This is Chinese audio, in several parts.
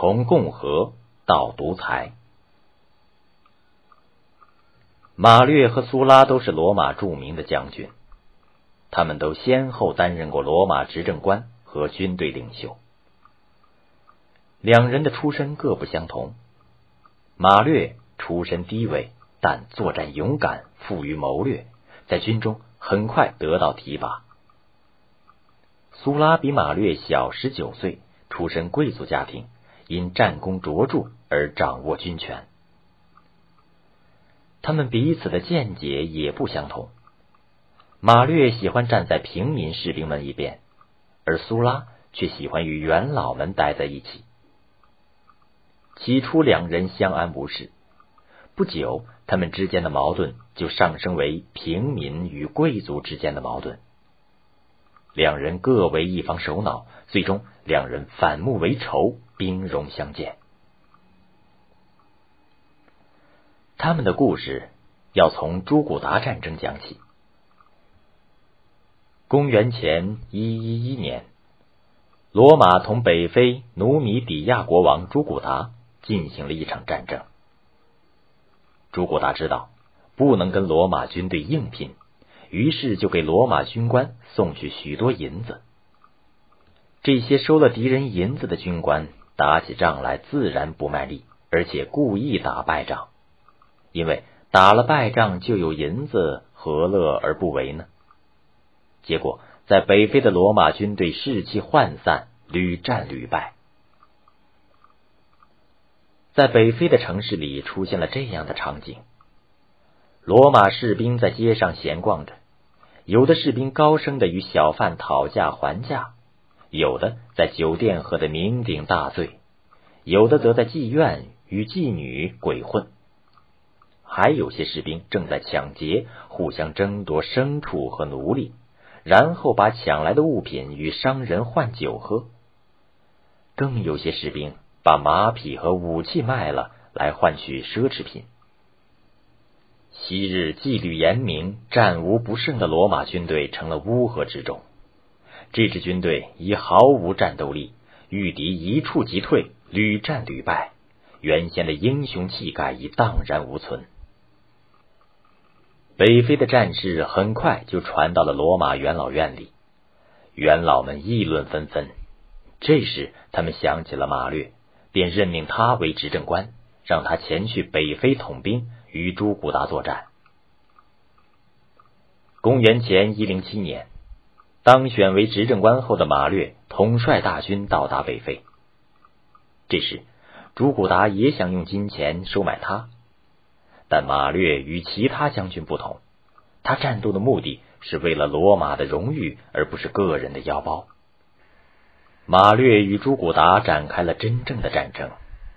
从共和到独裁。马略和苏拉都是罗马著名的将军，他们都先后担任过罗马执政官和军队领袖。两人的出身各不相同，马略出身低微，但作战勇敢，富于谋略，在军中很快得到提拔。苏拉比马略小19岁，出身贵族家庭，因战功卓著而掌握军权。他们彼此的见解也不相同，马略喜欢站在平民士兵们一边，而苏拉却喜欢与元老们待在一起。起初两人相安无事，不久他们之间的矛盾就上升为平民与贵族之间的矛盾，两人各为一方首脑，最终两人反目为仇，兵戎相见。他们的故事要从朱古达战争讲起。公元前111年，罗马同北非努米底亚国王朱古达进行了一场战争。朱古达知道不能跟罗马军队硬拼，于是就给罗马军官送去许多银子。这些收了敌人银子的军官打起仗来自然不卖力，而且故意打败仗，因为打了败仗就有银子，何乐而不为呢？结果在北非的罗马军队士气涣散，屡战屡败。在北非的城市里出现了这样的场景：罗马士兵在街上闲逛着，有的士兵高声的与小贩讨价还价，有的在酒店喝得酩酊大醉，有的则在妓院与妓女鬼混，还有些士兵正在抢劫，互相争夺牲畜和奴隶，然后把抢来的物品与商人换酒喝。更有些士兵把马匹和武器卖了来换取奢侈品。昔日纪律严明、战无不胜的罗马军队成了乌合之众。这支军队已毫无战斗力，遇敌一触即退，屡战屡败，原先的英雄气概已荡然无存。北非的战事很快就传到了罗马元老院里，元老们议论纷纷。这时他们想起了马略，便任命他为执政官，让他前去北非统兵，与朱古达作战。公元前107年，当选为执政官后的马略统帅大军到达北非。这时朱古达也想用金钱收买他，但马略与其他将军不同，他战斗的目的是为了罗马的荣誉，而不是个人的腰包。马略与朱古达展开了真正的战争，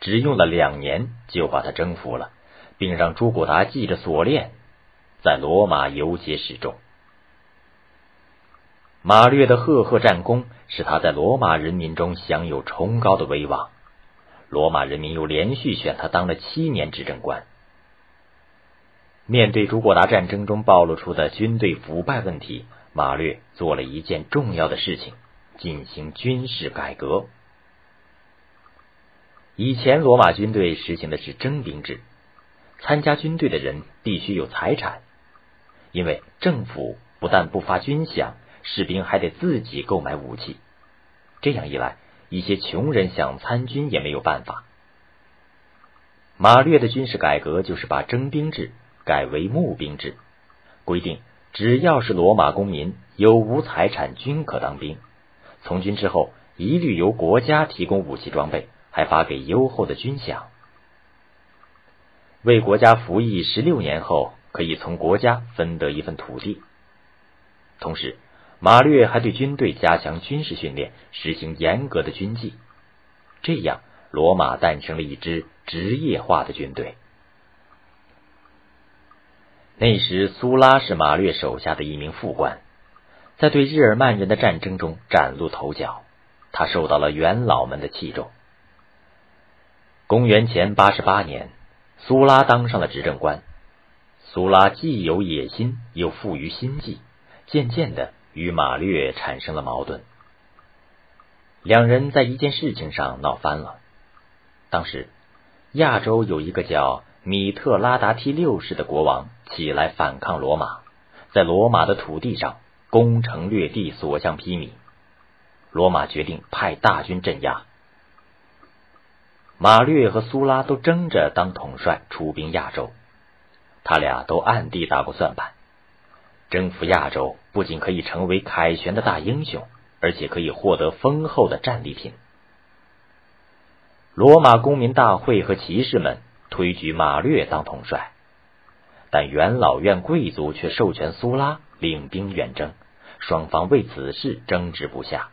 只用了2年就把他征服了，并让朱古达系着锁链在罗马游街示众。马略的赫赫战功使他在罗马人民中享有崇高的威望，罗马人民又连续选他当了7年执政官。面对朱古达战争中暴露出的军队腐败问题，马略做了一件重要的事情，进行军事改革。以前罗马军队实行的是征兵制，参加军队的人必须有财产，因为政府不但不发军饷，士兵还得自己购买武器。这样一来，一些穷人想参军也没有办法。马略的军事改革就是把征兵制改为募兵制，规定只要是罗马公民，有无财产均可当兵。从军之后，一律由国家提供武器装备，还发给优厚的军饷。为国家服役16年后，可以从国家分得一份土地。同时，马略还对军队加强军事训练，实行严格的军纪。这样，罗马诞生了一支职业化的军队。那时苏拉是马略手下的一名副官，在对日耳曼人的战争中崭露头角，他受到了元老们的器重。公元前88年，苏拉当上了执政官。苏拉既有野心，又富于心计，渐渐的与马略产生了矛盾，两人在一件事情上闹翻了。当时，亚洲有一个叫米特拉达梯六世的国王起来反抗罗马，在罗马的土地上攻城略地，所向披靡。罗马决定派大军镇压。马略和苏拉都争着当统帅出兵亚洲，他俩都暗地打过算盘。征服亚洲不仅可以成为凯旋的大英雄，而且可以获得丰厚的战利品。罗马公民大会和骑士们推举马略当统帅，但元老院贵族却授权苏拉领兵远征，双方为此事争执不下。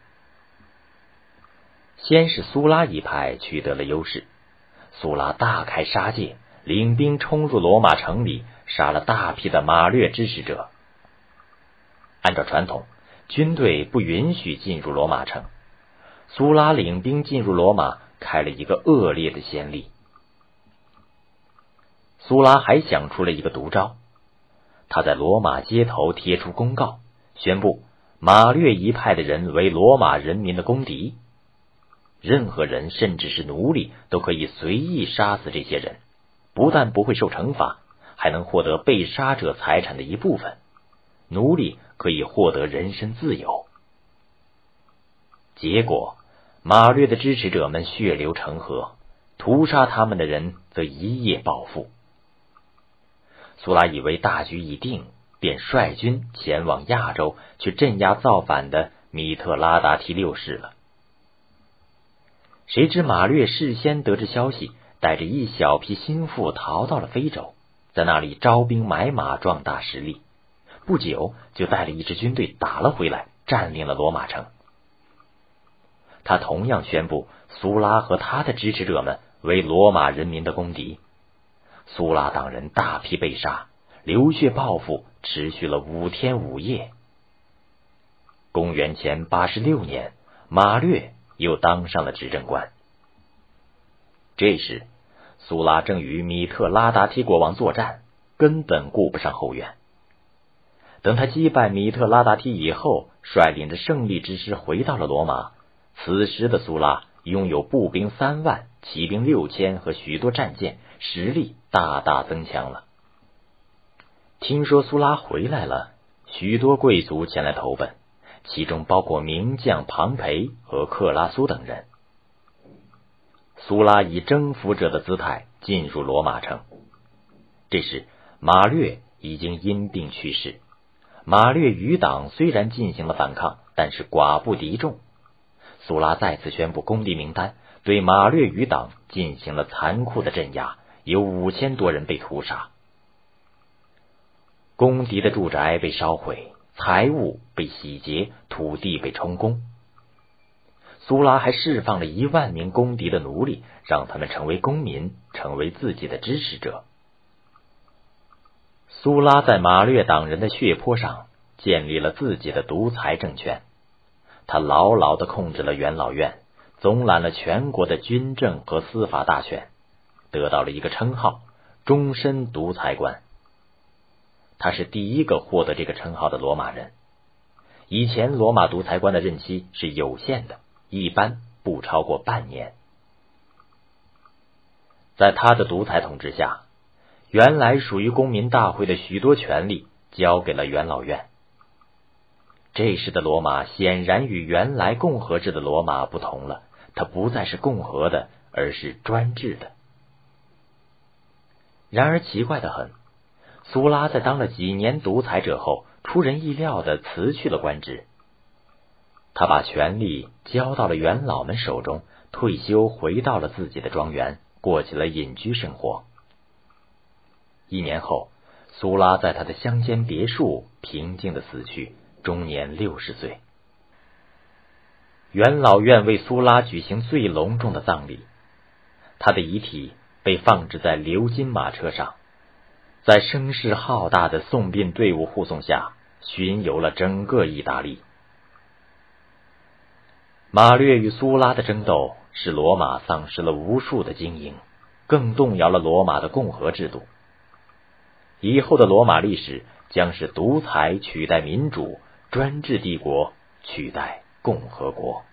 先是苏拉一派取得了优势，苏拉大开杀戒，领兵冲入罗马城里，杀了大批的马略支持者。按照传统，军队不允许进入罗马城，苏拉领兵进入罗马，开了一个恶劣的先例。苏拉还想出了一个毒招，他在罗马街头贴出公告，宣布马略一派的人为罗马人民的公敌。任何人，甚至是奴隶，都可以随意杀死这些人，不但不会受惩罚，还能获得被杀者财产的一部分。奴隶可以获得人身自由。结果，马略的支持者们血流成河，屠杀他们的人则一夜暴富。苏拉以为大局已定，便率军前往亚洲去镇压造反的米特拉达提六世了。谁知马略事先得知消息，带着一小批心腹逃到了非洲，在那里招兵买马，壮大实力。不久就带了一支军队打了回来，占领了罗马城。他同样宣布苏拉和他的支持者们为罗马人民的公敌。苏拉党人大批被杀，流血报复持续了5天5夜。公元前86年，马略又当上了执政官。这时，苏拉正与米特拉达梯国王作战，根本顾不上后院。等他击败米特拉达梯以后，率领着胜利之师回到了罗马。此时的苏拉拥有步兵3万、骑兵6000和许多战舰，实力大大增强了。听说苏拉回来了，许多贵族前来投奔，其中包括名将庞培和克拉苏等人。苏拉以征服者的姿态进入罗马城。这时，马略已经因病去世。马略余党虽然进行了反抗，但是寡不敌众。苏拉再次宣布公敌名单，对马略余党进行了残酷的镇压，有5000多人被屠杀。公敌的住宅被烧毁，财物被洗劫，土地被充公。苏拉还释放了1万名公敌的奴隶，让他们成为公民，成为自己的支持者。苏拉在马略党人的血泊上建立了自己的独裁政权，他牢牢地控制了元老院，总揽了全国的军政和司法大权，得到了一个称号——终身独裁官。他是第一个获得这个称号的罗马人。以前罗马独裁官的任期是有限的，一般不超过半年。在他的独裁统治下，原来属于公民大会的许多权力交给了元老院。这时的罗马显然与原来共和制的罗马不同了，它不再是共和的，而是专制的。然而奇怪得很，苏拉在当了几年独裁者后，出人意料地辞去了官职。他把权力交到了元老们手中，退休回到了自己的庄园，过起了隐居生活。1年后，苏拉在他的乡间别墅平静的死去，终年60岁。元老院为苏拉举行最隆重的葬礼，他的遗体被放置在鎏金马车上，在声势浩大的送殡队伍护送下，巡游了整个意大利。马略与苏拉的争斗使罗马丧失了无数的精英，更动摇了罗马的共和制度。以后的罗马历史将是独裁取代民主，专制帝国取代共和国。